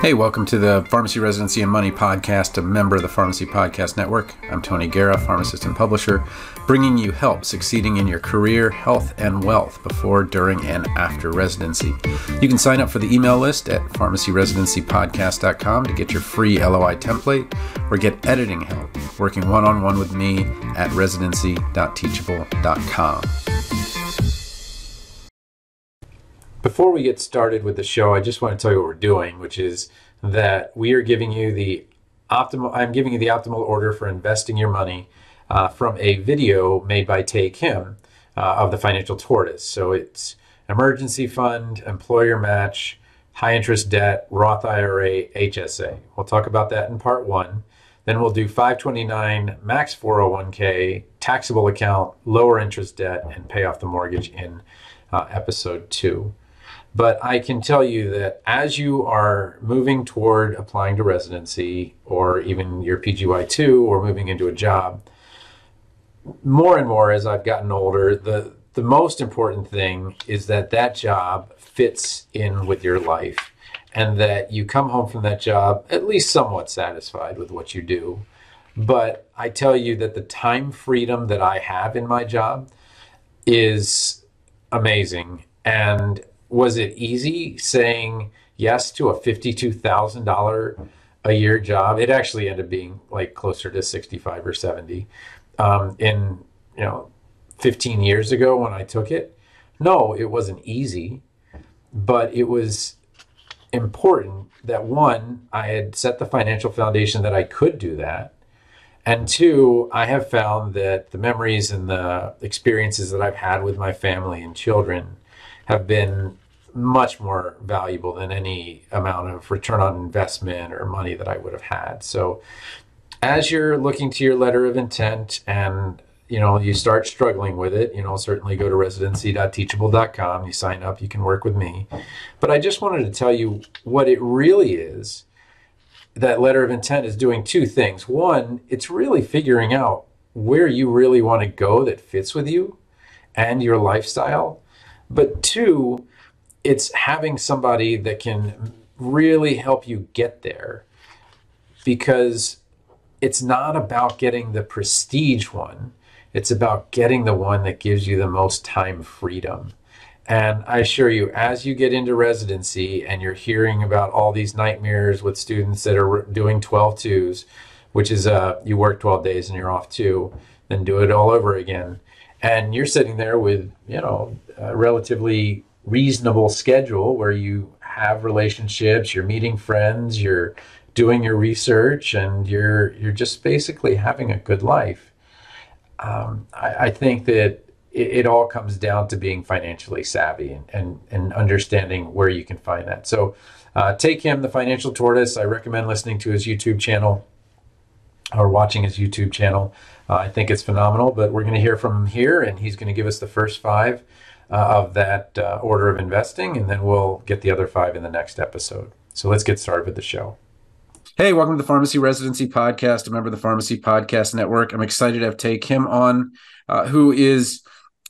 Hey, welcome to the Pharmacy Residency and Money Podcast, a member of the Pharmacy Podcast Network. I'm Tony Guerra, pharmacist and publisher, bringing you help succeeding in your career, health, and wealth before, during, and after residency. You can sign up for the email list at pharmacyresidencypodcast.com to get your free LOI template or get editing help working one-on-one with me at residency.teachable.com. Before we get started with the show, I just want to tell you what we're doing, which is that we are giving you the optimal, I'm giving you the optimal order for investing your money from a video made by Tae Kim of the Financial Tortoise. So it's emergency fund, employer match, high interest debt, Roth IRA, HSA. We'll talk about that in part one. Then we'll do 529 max 401k, taxable account, lower interest debt, and pay off the mortgage in episode two. But I can tell you that as you are moving toward applying to residency or even your PGY2 or moving into a job, more and more as I've gotten older, the most important thing is that that job fits in with your life and that you come home from that job at least somewhat satisfied with what you do. But I tell you that the time freedom that I have in my job is amazing. And was it easy saying yes to a $52,000 a year job? It actually ended up being like closer to 65 or 70 in, 15 years ago when I took it. No, it wasn't easy, but it was important that one, I had set the financial foundation that I could do that. And two, I have found that the memories and the experiences that I've had with my family and children have been much more valuable than any amount of return on investment or money that I would have had. So as you're looking to your letter of intent and you start struggling with it, certainly go to residency.teachable.com, you sign up, you can work with me. But I just wanted to tell you what it really is. That letter of intent is doing two things. One, it's really figuring out where you really want to go that fits with you and your lifestyle. But two, it's having somebody that can really help you get there, because it's not about getting the prestige one. It's about getting the one that gives you the most time freedom. And I assure you, as you get into residency and you're hearing about all these nightmares with students that are doing 12-2s, which is you work 12 days and you're off 2, then do it all over again. And you're sitting there with, a relatively reasonable schedule where you have relationships, you're meeting friends, you're doing your research, and you're just basically having a good life. I think that it all comes down to being financially savvy and understanding where you can find that. So Tae Kim, the Financial Tortoise. I recommend listening to his YouTube channel or watching his YouTube channel. I think it's phenomenal, but we're going to hear from him here, and he's going to give us the first 5 of that order of investing, and then we'll get the other 5 in the next episode. So let's get started with the show. Hey, welcome to the Pharmacy Residency Podcast, a member of the Pharmacy Podcast Network. I'm excited to have Tae Kim on, who is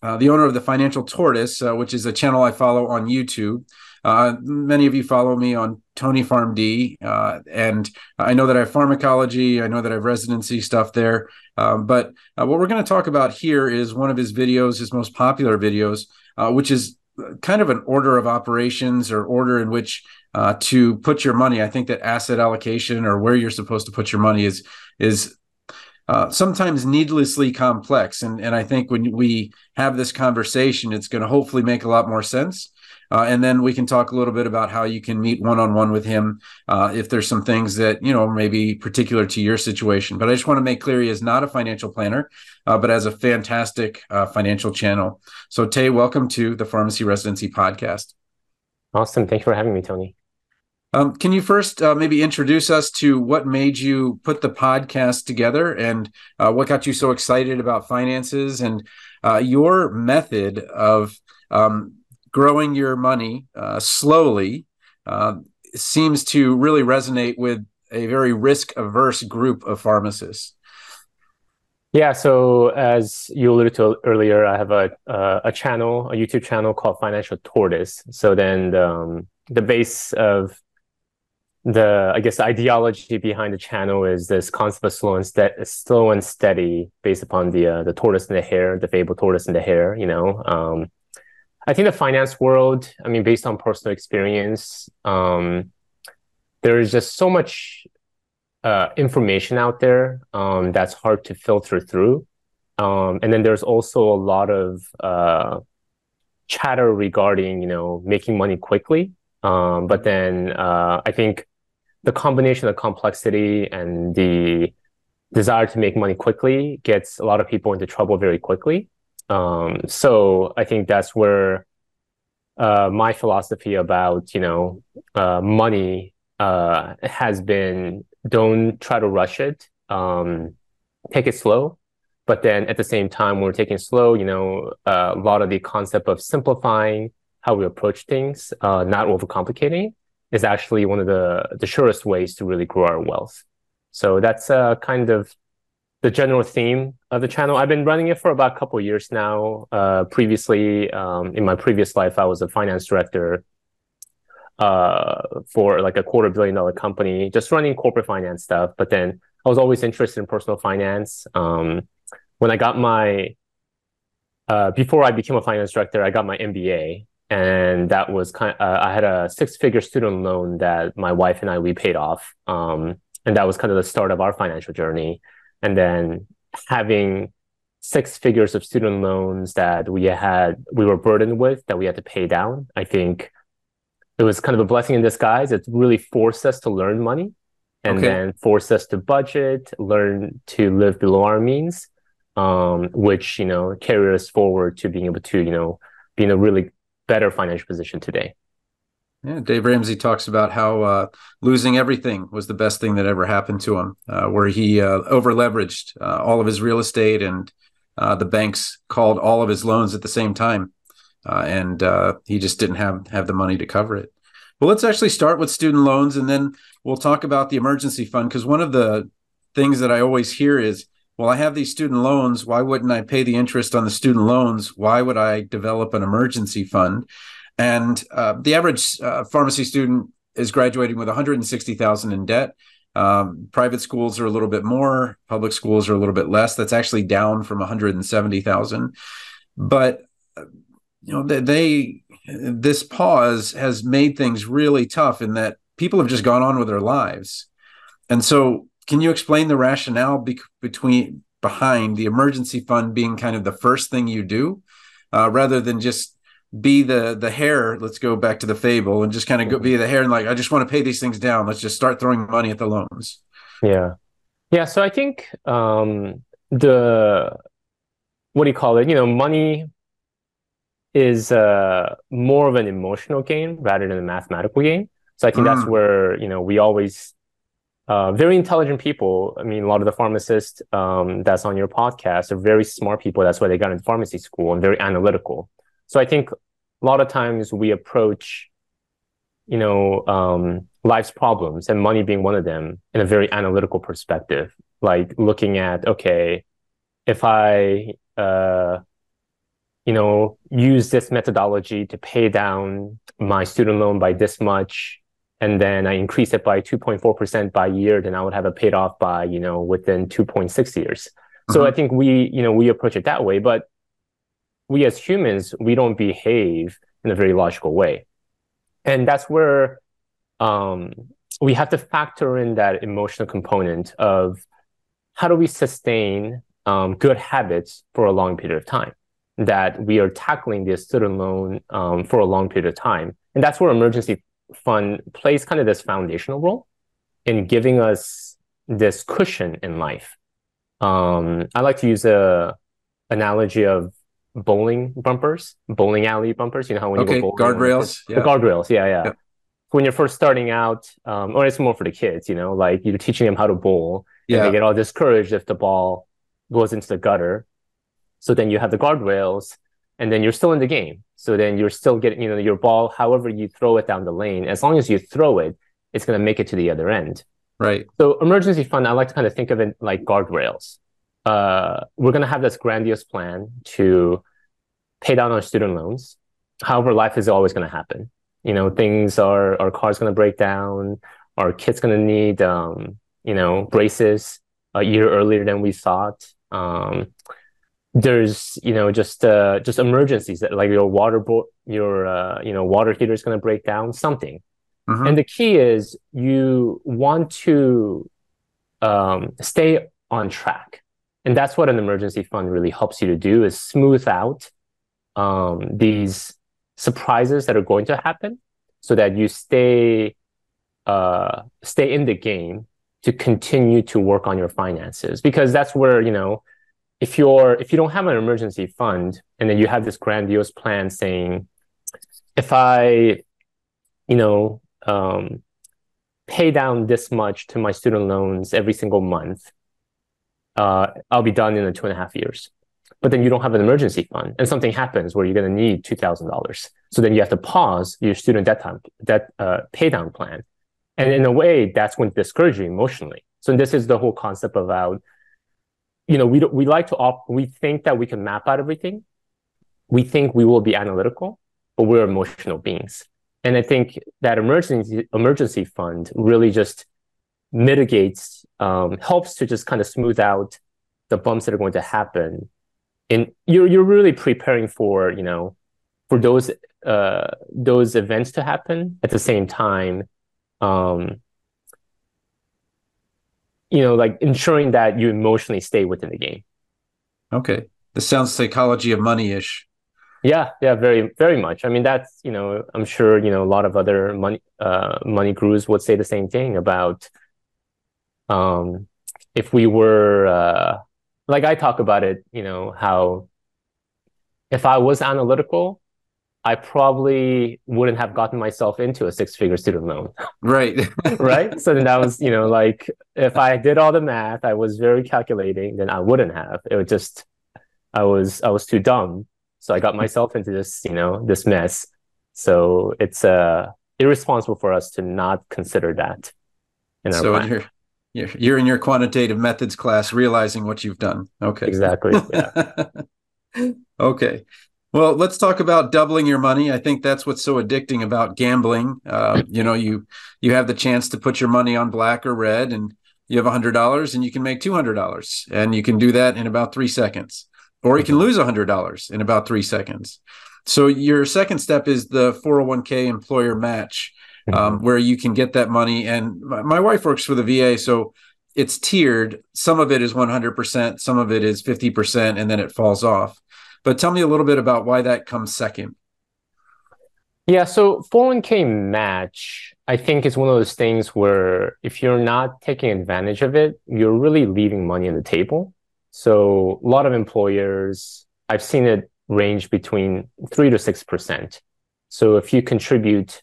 the owner of the Financial Tortoise, which is a channel I follow on YouTube. Many of you follow me on Tony PharmD, and I know that I have pharmacology, I know that I have residency stuff there, but what we're going to talk about here is one of his videos, his most popular videos, which is kind of an order of operations or order in which to put your money. I think that asset allocation or where you're supposed to put your money is sometimes needlessly complex, and I think when we have this conversation, it's going to hopefully make a lot more sense. And then we can talk a little bit about how you can meet one-on-one with him if there's some things that, may be particular to your situation. But I just want to make clear he is not a financial planner, but has a fantastic financial channel. So, Tae, welcome to the Pharmacy Residency Podcast. Awesome. Thanks for having me, Tony. Can you first maybe introduce us to what made you put the podcast together and what got you so excited about finances and your method of growing your money slowly seems to really resonate with a very risk-averse group of pharmacists. Yeah, so as you alluded to earlier, I have a YouTube channel called Financial Tortoise. So then the base of the, I guess, the ideology behind the channel is this concept of slow and steady, based upon the tortoise and the hare, the fable tortoise and the hare. You know, I think the finance world, I mean, based on personal experience, there is just so much information out there that's hard to filter through, and then there's also a lot of chatter regarding, you know, making money quickly. But then I think the combination of complexity and the desire to make money quickly gets a lot of people into trouble very quickly. So I think that's where my philosophy about, you know, money has been, don't try to rush it, take it slow. But then at the same time, when we're taking it slow, you know, a lot of the concept of simplifying how we approach things, not overcomplicating, is actually one of the surest ways to really grow our wealth. So that's kind of the general theme of the channel. I've been running it for about a couple of years now. Previously, in my previous life, I was a finance director for like $250 million company, just running corporate finance stuff. But then I was always interested in personal finance. When I got my, before I became a finance director, I got my MBA. And that was kind of, I had a six-figure student loan that my wife and I, we paid off. And that was kind of the start of our financial journey. And then having six figures of student loans that we were burdened with, that we had to pay down, I think it was kind of a blessing in disguise. It really forced us to learn money and then forced us to budget, learn to live below our means, which, you know, carried us forward to being able to, you know, be in a really better financial position today. Yeah, Dave Ramsey talks about how losing everything was the best thing that ever happened to him, where he over-leveraged all of his real estate, and the banks called all of his loans at the same time. And he just didn't have the money to cover it. Well, let's actually start with student loans, and then we'll talk about the emergency fund, because one of the things that I always hear is, well, I have these student loans. Why wouldn't I pay the interest on the student loans? Why would I develop an emergency fund? And the average pharmacy student is graduating with $160,000 in debt. Private schools are a little bit more. Public schools are a little bit less. That's actually down from $170,000. But you know, this pause has made things really tough, in that people have just gone on with their lives, and so. Can you explain the rationale behind the emergency fund being kind of the first thing you do, rather than just be the hare? Let's go back to the fable and just kind of go be the hare and like, I just want to pay these things down. Let's just start throwing money at the loans. Yeah. So I think You know, money is more of an emotional game rather than a mathematical game. So I think that's where, you know, we always. Very intelligent people. I mean, a lot of the pharmacists that's on your podcast are very smart people. That's why they got into pharmacy school, and very analytical. So I think a lot of times we approach, you know, life's problems, and money being one of them, in a very analytical perspective, like looking at, okay, if I, you know, use this methodology to pay down my student loan by this much, and then I increase it by 2.4% by year, then I would have it paid off by, you know, within 2.6 years. So I think we approach it that way, but we as humans, we don't behave in a very logical way. And that's where we have to factor in that emotional component of how do we sustain good habits for a long period of time, that we are tackling this student loan for a long period of time. And that's where emergency fund plays kind of this foundational role in giving us this cushion in life. I like to use a analogy of bowling alley bumpers. You know how when you go bowling, guardrails, yeah. The guardrails, yeah. When you're first starting out, or it's more for the kids, you know, like you're teaching them how to bowl, and they get all discouraged if the ball goes into the gutter. So then you have the guardrails, and then you're still in the game. So then you're still getting, you know, your ball, however you throw it down the lane, as long as you throw it, it's going to make it to the other end. Right. So emergency fund, I like to kind of think of it like guardrails. We're going to have this grandiose plan to pay down our student loans. However, life is always going to happen. things are, our car's going to break down, our kid's going to need, braces a year earlier than we thought. There's, just emergencies that like your water heater is going to break down, something. Mm-hmm. And the key is you want to stay on track. And that's what an emergency fund really helps you to do, is smooth out these surprises that are going to happen so that you stay in the game to continue to work on your finances. Because that's where, if you don't have an emergency fund and then you have this grandiose plan saying, if I, pay down this much to my student loans every single month, I'll be done in 2.5 years. But then you don't have an emergency fund and something happens where you're going to need $2,000. So then you have to pause your student debt pay down plan. And in a way, that's going to discourage you emotionally. So this is the whole concept about, we think that we can map out everything. We think we will be analytical, but we're emotional beings. And I think that emergency fund really just mitigates, helps to just kind of smooth out the bumps that are going to happen. And you're really preparing for, for those events to happen at the same time. Ensuring that you emotionally stay within the game. Okay. This sounds psychology of money-ish. Yeah, very, very much. I mean, that's, I'm sure, a lot of other money gurus would say the same thing about, if we were, like I talk about it, how if I was analytical, I probably wouldn't have gotten myself into a 6-figure student loan. Right. Right. So then that was, if I did all the math, I was very calculating, then I wouldn't have. It was just, I was too dumb. So I got myself into this, this mess. So it's irresponsible for us to not consider that. So you're in your quantitative methods class realizing what you've done. Okay. Exactly. Yeah. Okay. Well, let's talk about doubling your money. I think that's what's so addicting about gambling. You have the chance to put your money on black or red, and you have $100 and you can make $200, and you can do that in about 3 seconds, or you can lose $100 in about 3 seconds. So your second step is the 401k employer match, where you can get that money. And my wife works for the VA, so it's tiered. Some of it is 100%, some of it is 50%, and then it falls off. But tell me a little bit about why that comes second. Yeah, so 401k match, I think it's one of those things where if you're not taking advantage of it, you're really leaving money on the table. So a lot of employers, I've seen it range between 3 to 6%. So if you contribute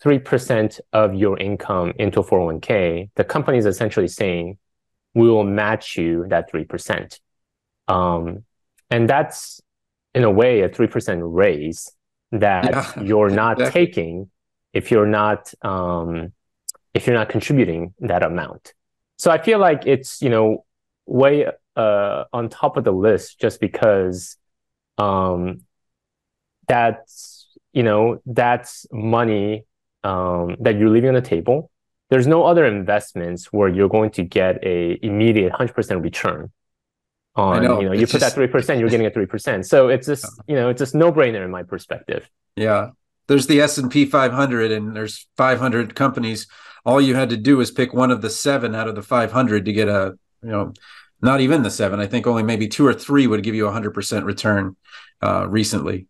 3% of your income into 401k, the company is essentially saying, we will match you that 3%. And that's, in a way, a 3% raise that you're not taking if you're not contributing that amount. So I feel like it's way on top of the list, just because that's money that you're leaving on the table. There's no other investments where you're going to get an immediate 100% return. You put that 3%, you're getting a 3%. So it's just, it's just no-brainer in my perspective. Yeah. There's the S&P 500 and there's 500 companies. All you had to do is pick one of the 7 out of the 500 to get a, not even the 7. I think only maybe 2 or 3 would give you 100% return recently.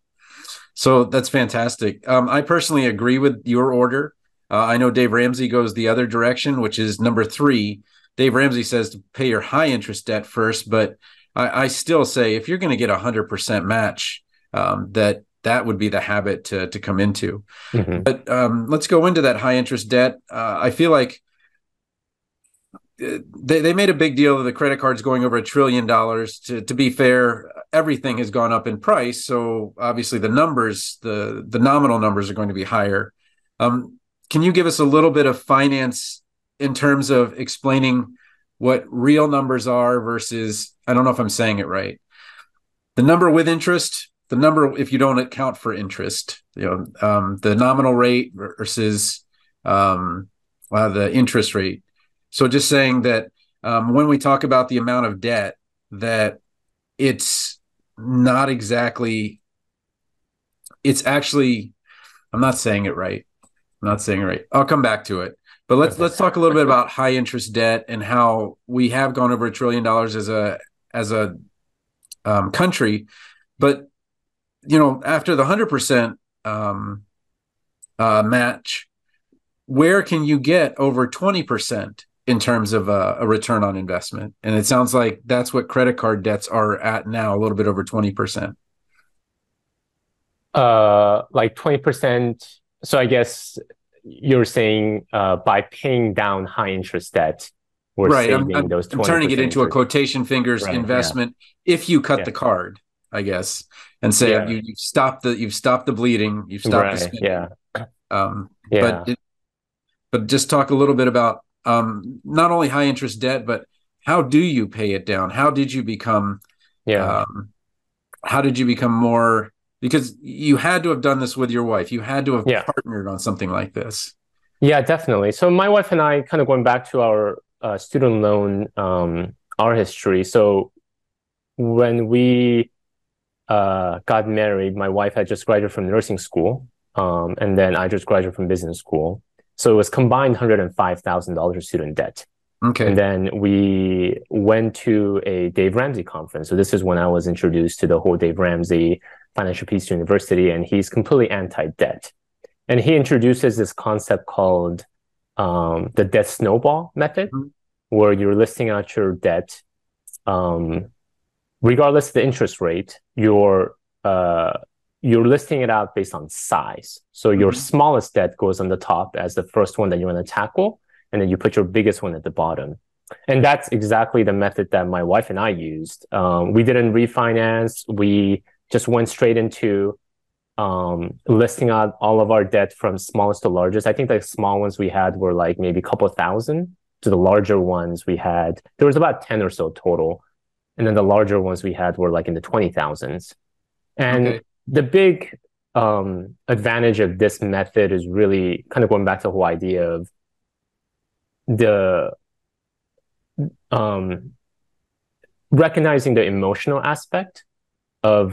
So that's fantastic. I personally agree with your order. I know Dave Ramsey goes the other direction, which is number 3. Dave Ramsey says to pay your high interest debt first, but I still say if you're going to get 100% match, that would be the habit to come into. Mm-hmm. But let's go into that high interest debt. I feel like they made a big deal of the credit cards going over $1 trillion. To be fair, everything has gone up in price, so obviously the numbers, the nominal numbers, are going to be higher. Can you give us a little bit of finance in terms of explaining what real numbers are versus, I don't know if I'm saying it right, the number with interest the number, if you don't account for interest, the nominal rate versus the interest rate. So just saying that when we talk about the amount of debt, that it's not exactly, it's actually, I'm not saying it right. I'll come back to it. But let's talk a little bit about high interest debt and how we have gone over $1 trillion as a country. But, after the 100% match, where can you get over 20% in terms of a return on investment? And it sounds like that's what credit card debts are at now, a little bit over 20%. Like 20%. So I guess you're saying by paying down high interest debt, we're saving those 20%. I'm turning it into a quotation fingers investment. Yeah. If you cut the card, I guess, and say you've stopped the bleeding, you've stopped the spending. But just talk a little bit about not only high interest debt, but how do you pay it down? How did you become? How did you become more? Because you had to have done this with your wife. You had to have partnered on something like this. Yeah, definitely. So my wife and I, kind of going back to our student loan, our history. So when we got married, my wife had just graduated from nursing school. And then I just graduated from business school. So it was combined $105,000 of student debt. Okay. And then we went to a Dave Ramsey conference. So this is when I was introduced to the whole Dave Ramsey Financial Peace University, and he's completely anti-debt. And he introduces this concept called the debt snowball method, where you're listing out your debt. Regardless of the interest rate, you're listing it out based on size. So your smallest debt goes on the top as the first one that you want to tackle, and then you put your biggest one at the bottom. And that's exactly the method that my wife and I used. We didn't refinance. We just went straight into listing out all of our debt from smallest to largest. I think the small ones we had were like maybe a couple thousand, to the larger ones we had, there was about 10 or so total. And then the larger ones we had were like in the 20,000s. And the big advantage of this method is really kind of going back to the whole idea of the recognizing the emotional aspect of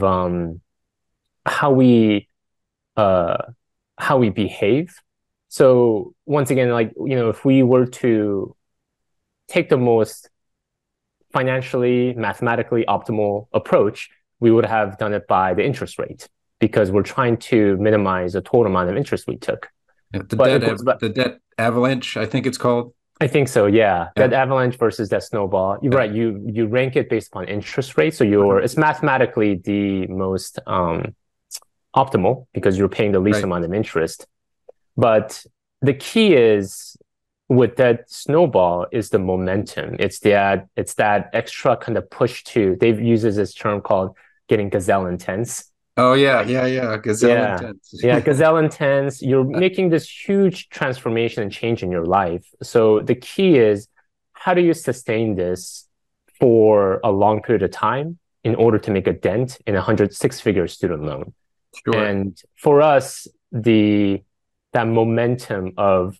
how we behave. So once again, if we were to take the most financially, mathematically optimal approach, we would have done it by the interest rate, because we're trying to minimize the total amount of interest we took. The debt avalanche, I think it's called. I think so, yeah. That avalanche versus that snowball. You're right. You rank it based upon interest rate. So it's mathematically the most optimal, because you're paying the least amount of interest. But the key is with that snowball is the momentum. It's that extra kind of push to. Dave uses this term called getting gazelle intense. Oh yeah, gazelle intense. Gazelle intense. You're making this huge transformation and change in your life. So the key is, how do you sustain this for a long period of time in order to make a dent in a 6-figure student loan? Sure. And for us, that momentum of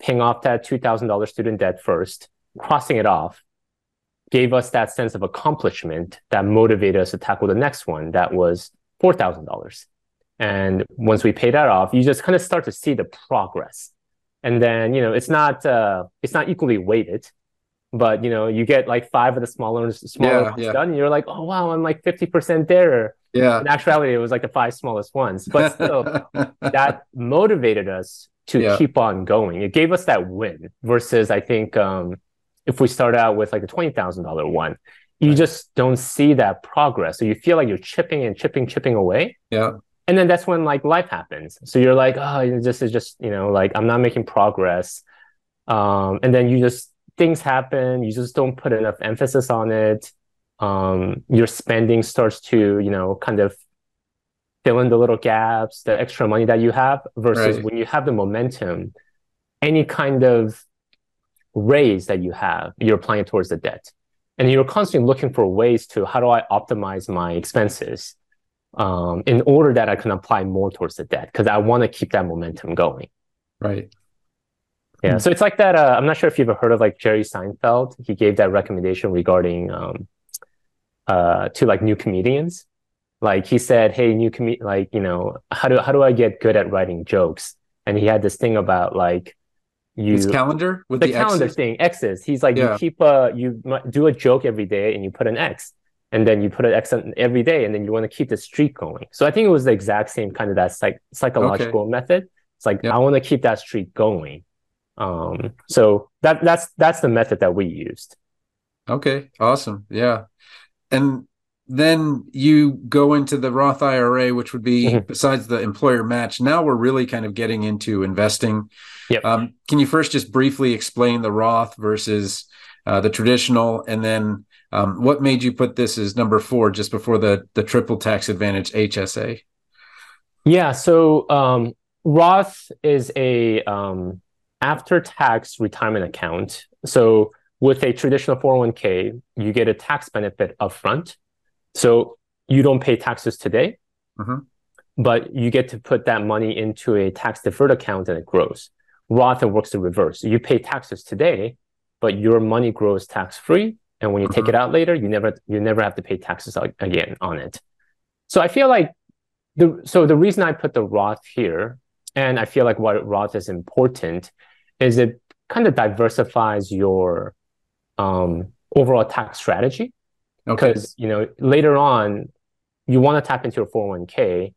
paying off that $2,000 student debt first, crossing it off, gave us that sense of accomplishment that motivated us to tackle the next one. That was $4,000. And once we pay that off, you just kind of start to see the progress. And then, it's not equally weighted, but, you get like 5 of the smaller ones done, and you're like, oh, wow, I'm like 50% there. Yeah. In actuality, it was like the 5 smallest ones. But still, that motivated us to keep on going. It gave us that win versus, I think, if we start out with like the $20,000 one, you just don't see that progress. So you feel like you're chipping away. Yeah. And then that's when like life happens. So you're like, oh, this is just, like I'm not making progress. And then things happen. You just don't put enough emphasis on it. Your spending starts to, kind of fill in the little gaps, the extra money that you have versus when you have the momentum, any kind of raise that you have, you're applying towards the debt. And you're constantly looking for ways to, how do I optimize my expenses? in order that I can apply more towards the debt, because I want to keep that momentum going. Right. Yeah. Mm-hmm. So it's like that. I'm not sure if you've ever heard of like Jerry Seinfeld. He gave that recommendation regarding to like new comedians. Like he said, hey, like, you know, how do I get good at writing jokes? And he had this thing about like his calendar with the calendar X's? Thing, X's. He's like, yeah. You keep you do a joke every day and you put an X, and then you put an X on every day, and then you want to keep the streak going. So I think it was the exact same kind of that psychological method. It's like, yep. I want to keep that streak going. So that's the method that we used. Okay. Awesome. Yeah. And then you go into the Roth IRA, which would be mm-hmm. besides the employer match. Now we're really kind of getting into investing. Yep. Can you first just briefly explain the Roth versus the traditional, and then what made you put this as number 4 just before the triple tax advantage HSA? Yeah. So Roth is a after-tax retirement account. So with a traditional 401k, you get a tax benefit upfront. So you don't pay taxes today, mm-hmm. but you get to put that money into a tax-deferred account and it grows. Roth, it works the reverse. You pay taxes today, but your money grows tax-free. And when you mm-hmm. take it out later, you never have to pay taxes again on it. So I feel like the reason I put the Roth here, and I feel like why Roth is important, is it kind of diversifies your overall tax strategy. Because, you know, later on, you want to tap into your 401k,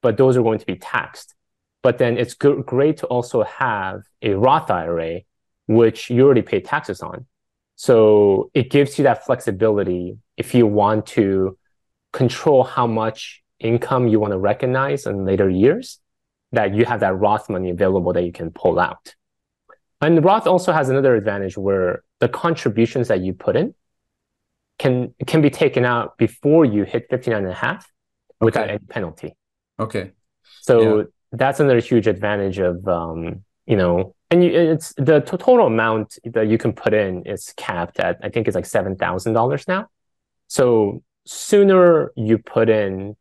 but those are going to be taxed. But then it's great to also have a Roth IRA, which you already pay taxes on. So it gives you that flexibility if you want to control how much income you want to recognize in later years, that you have that Roth money available that you can pull out. And Roth also has another advantage where the contributions that you put in can be taken out before you hit 59.5 without any penalty. Okay. So that's another huge advantage of, you know, and it's the total amount that you can put in is capped at, I think it's like $7,000 now. So sooner you put in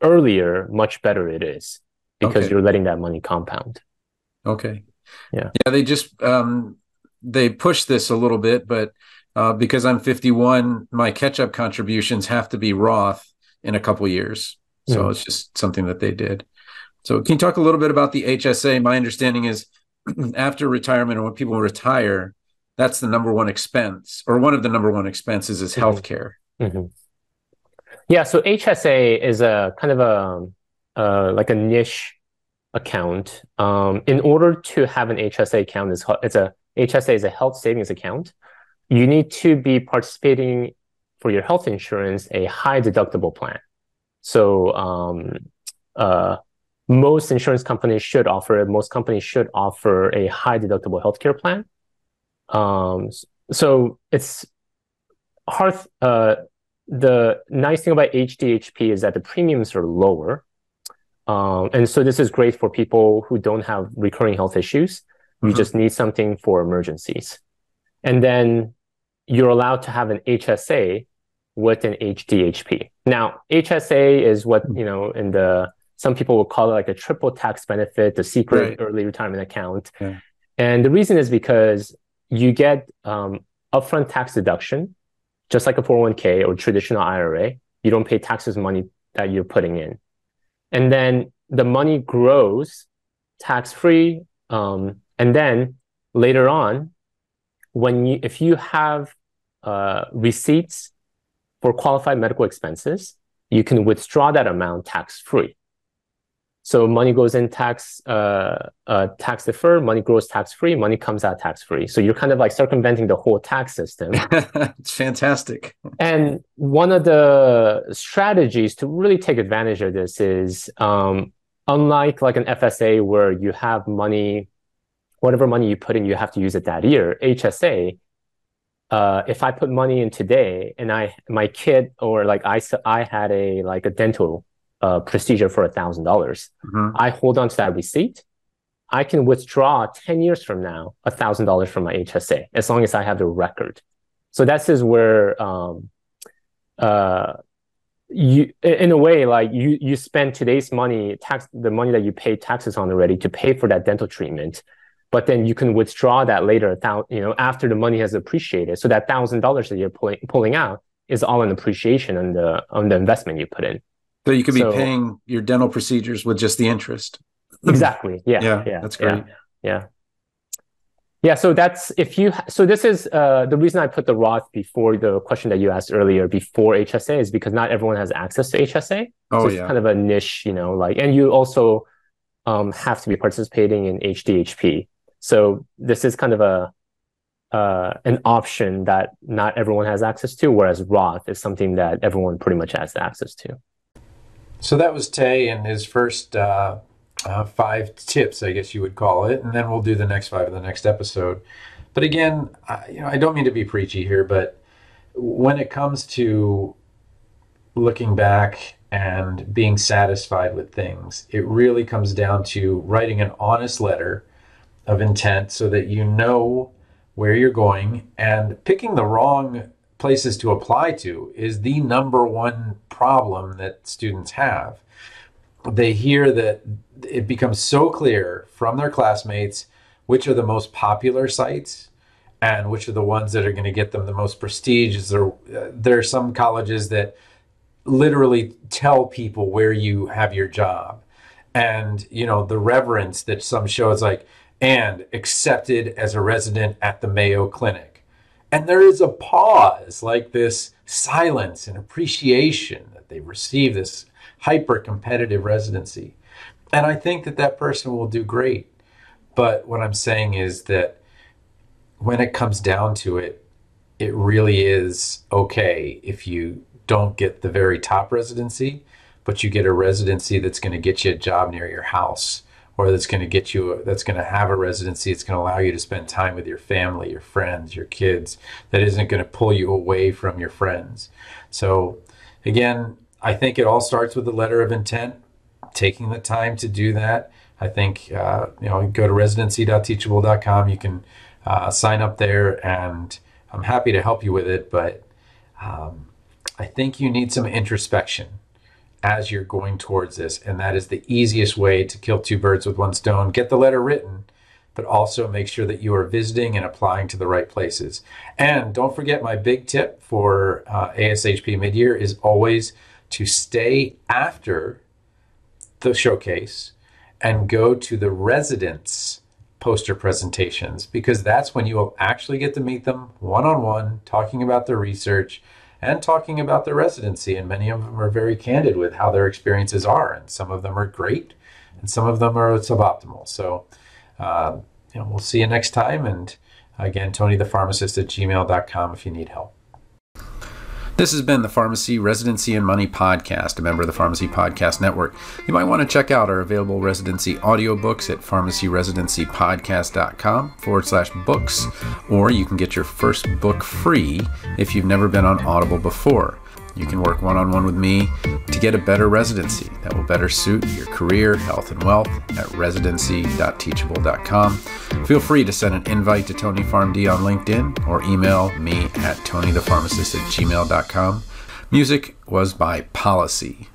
earlier, much better it is, because you're letting that money compound. Okay. Yeah. Yeah. They just, they push this a little bit, but because I'm 51, my catch-up contributions have to be Roth in a couple years. So it's just something that they did. So can you talk a little bit about the HSA? My understanding is after retirement, or when people retire, that's the number one expense, or one of the number one expenses is healthcare. Mm-hmm. Yeah. So HSA is a kind of like a niche account. In order to have an HSA account, HSA is a health savings account. You need to be participating for your health insurance, a high deductible plan. So most insurance companies should offer it. Most companies should offer a high deductible healthcare plan. So it's hard. The nice thing about HDHP is that the premiums are lower. And so this is great for people who don't have recurring health issues. You just need something for emergencies. And then you're allowed to have an HSA with an HDHP. Now, HSA is what, you know, some people will call it like a triple tax benefit, the secret early retirement account. Yeah. And the reason is because you get upfront tax deduction, just like a 401k or traditional IRA. You don't pay taxes money that you're putting in. And then the money grows tax-free, and then later on, if you have receipts for qualified medical expenses, you can withdraw that amount tax-free. So money goes in tax deferred, money grows tax-free, money comes out tax-free. So you're kind of like circumventing the whole tax system. It's fantastic. And one of the strategies to really take advantage of this is, unlike like an FSA where you have money, whatever money you put in, you have to use it that year. HSA, if I put money in today and my kid, or like I had a dental procedure for $1,000, I hold on to that receipt. I can withdraw 10 years from now $1,000 from my HSA, as long as I have the record. So this is where you, in a way, like you spend today's money, the money that you pay taxes on already to pay for that dental treatment, but then you can withdraw that later, after the money has appreciated. So that $1,000 that you're pulling out is all an appreciation on the investment you put in. So you could be paying your dental procedures with just the interest. Exactly. Yeah. Yeah. That's great. Yeah. Yeah. So this is the reason I put the Roth before the question that you asked earlier, before HSA, is because not everyone has access to HSA. So it's kind of a niche, and you also have to be participating in HDHP. So this is kind of an option that not everyone has access to, whereas Roth is something that everyone pretty much has access to. So that was Tae and his first five tips, I guess you would call it, and then we'll do the next five in the next episode. But again, I don't mean to be preachy here, but when it comes to looking back and being satisfied with things, it really comes down to writing an honest letter of intent so that you know where you're going, and picking the wrong places to apply to is the number one problem that students have. They hear that it becomes so clear from their classmates which are the most popular sites and which are the ones that are going to get them the most prestige. There are some colleges that literally tell people where you have your job, and the reverence that some show is like, and accepted as a resident at the Mayo Clinic. And there is a pause, like this silence and appreciation that they receive this hyper-competitive residency. And I think that person will do great. But what I'm saying is that when it comes down to it, it really is okay if you don't get the very top residency, but you get a residency that's going to get you a job near your house, or that's going to have a residency that's going to allow you to spend time with your family, your friends, your kids, that isn't going to pull you away from your friends. So again, I think it all starts with the letter of intent, taking the time to do that. I think, go to residency.teachable.com. You can sign up there, and I'm happy to help you with it. But I think you need some introspection as you're going towards this. And that is the easiest way to kill two birds with one stone. Get the letter written, but also make sure that you are visiting and applying to the right places. And don't forget, my big tip for ASHP Midyear is always to stay after the showcase and go to the residents' poster presentations, because that's when you will actually get to meet them one-on-one, talking about their research and talking about their residency. And many of them are very candid with how their experiences are. And some of them are great, and some of them are suboptimal. So we'll see you next time. And again, tonythepharmacist@gmail.com if you need help. This has been the Pharmacy Residency and Money Podcast, a member of the Pharmacy Podcast Network. You might want to check out our available residency audiobooks at pharmacyresidencypodcast.com/books, or you can get your first book free if you've never been on Audible before. You can work one-on-one with me to get a better residency that will better suit your career, health, and wealth at residency.teachable.com. Feel free to send an invite to Tony PharmD on LinkedIn, or email me at tonythepharmacist@gmail.com. Music was by Policy.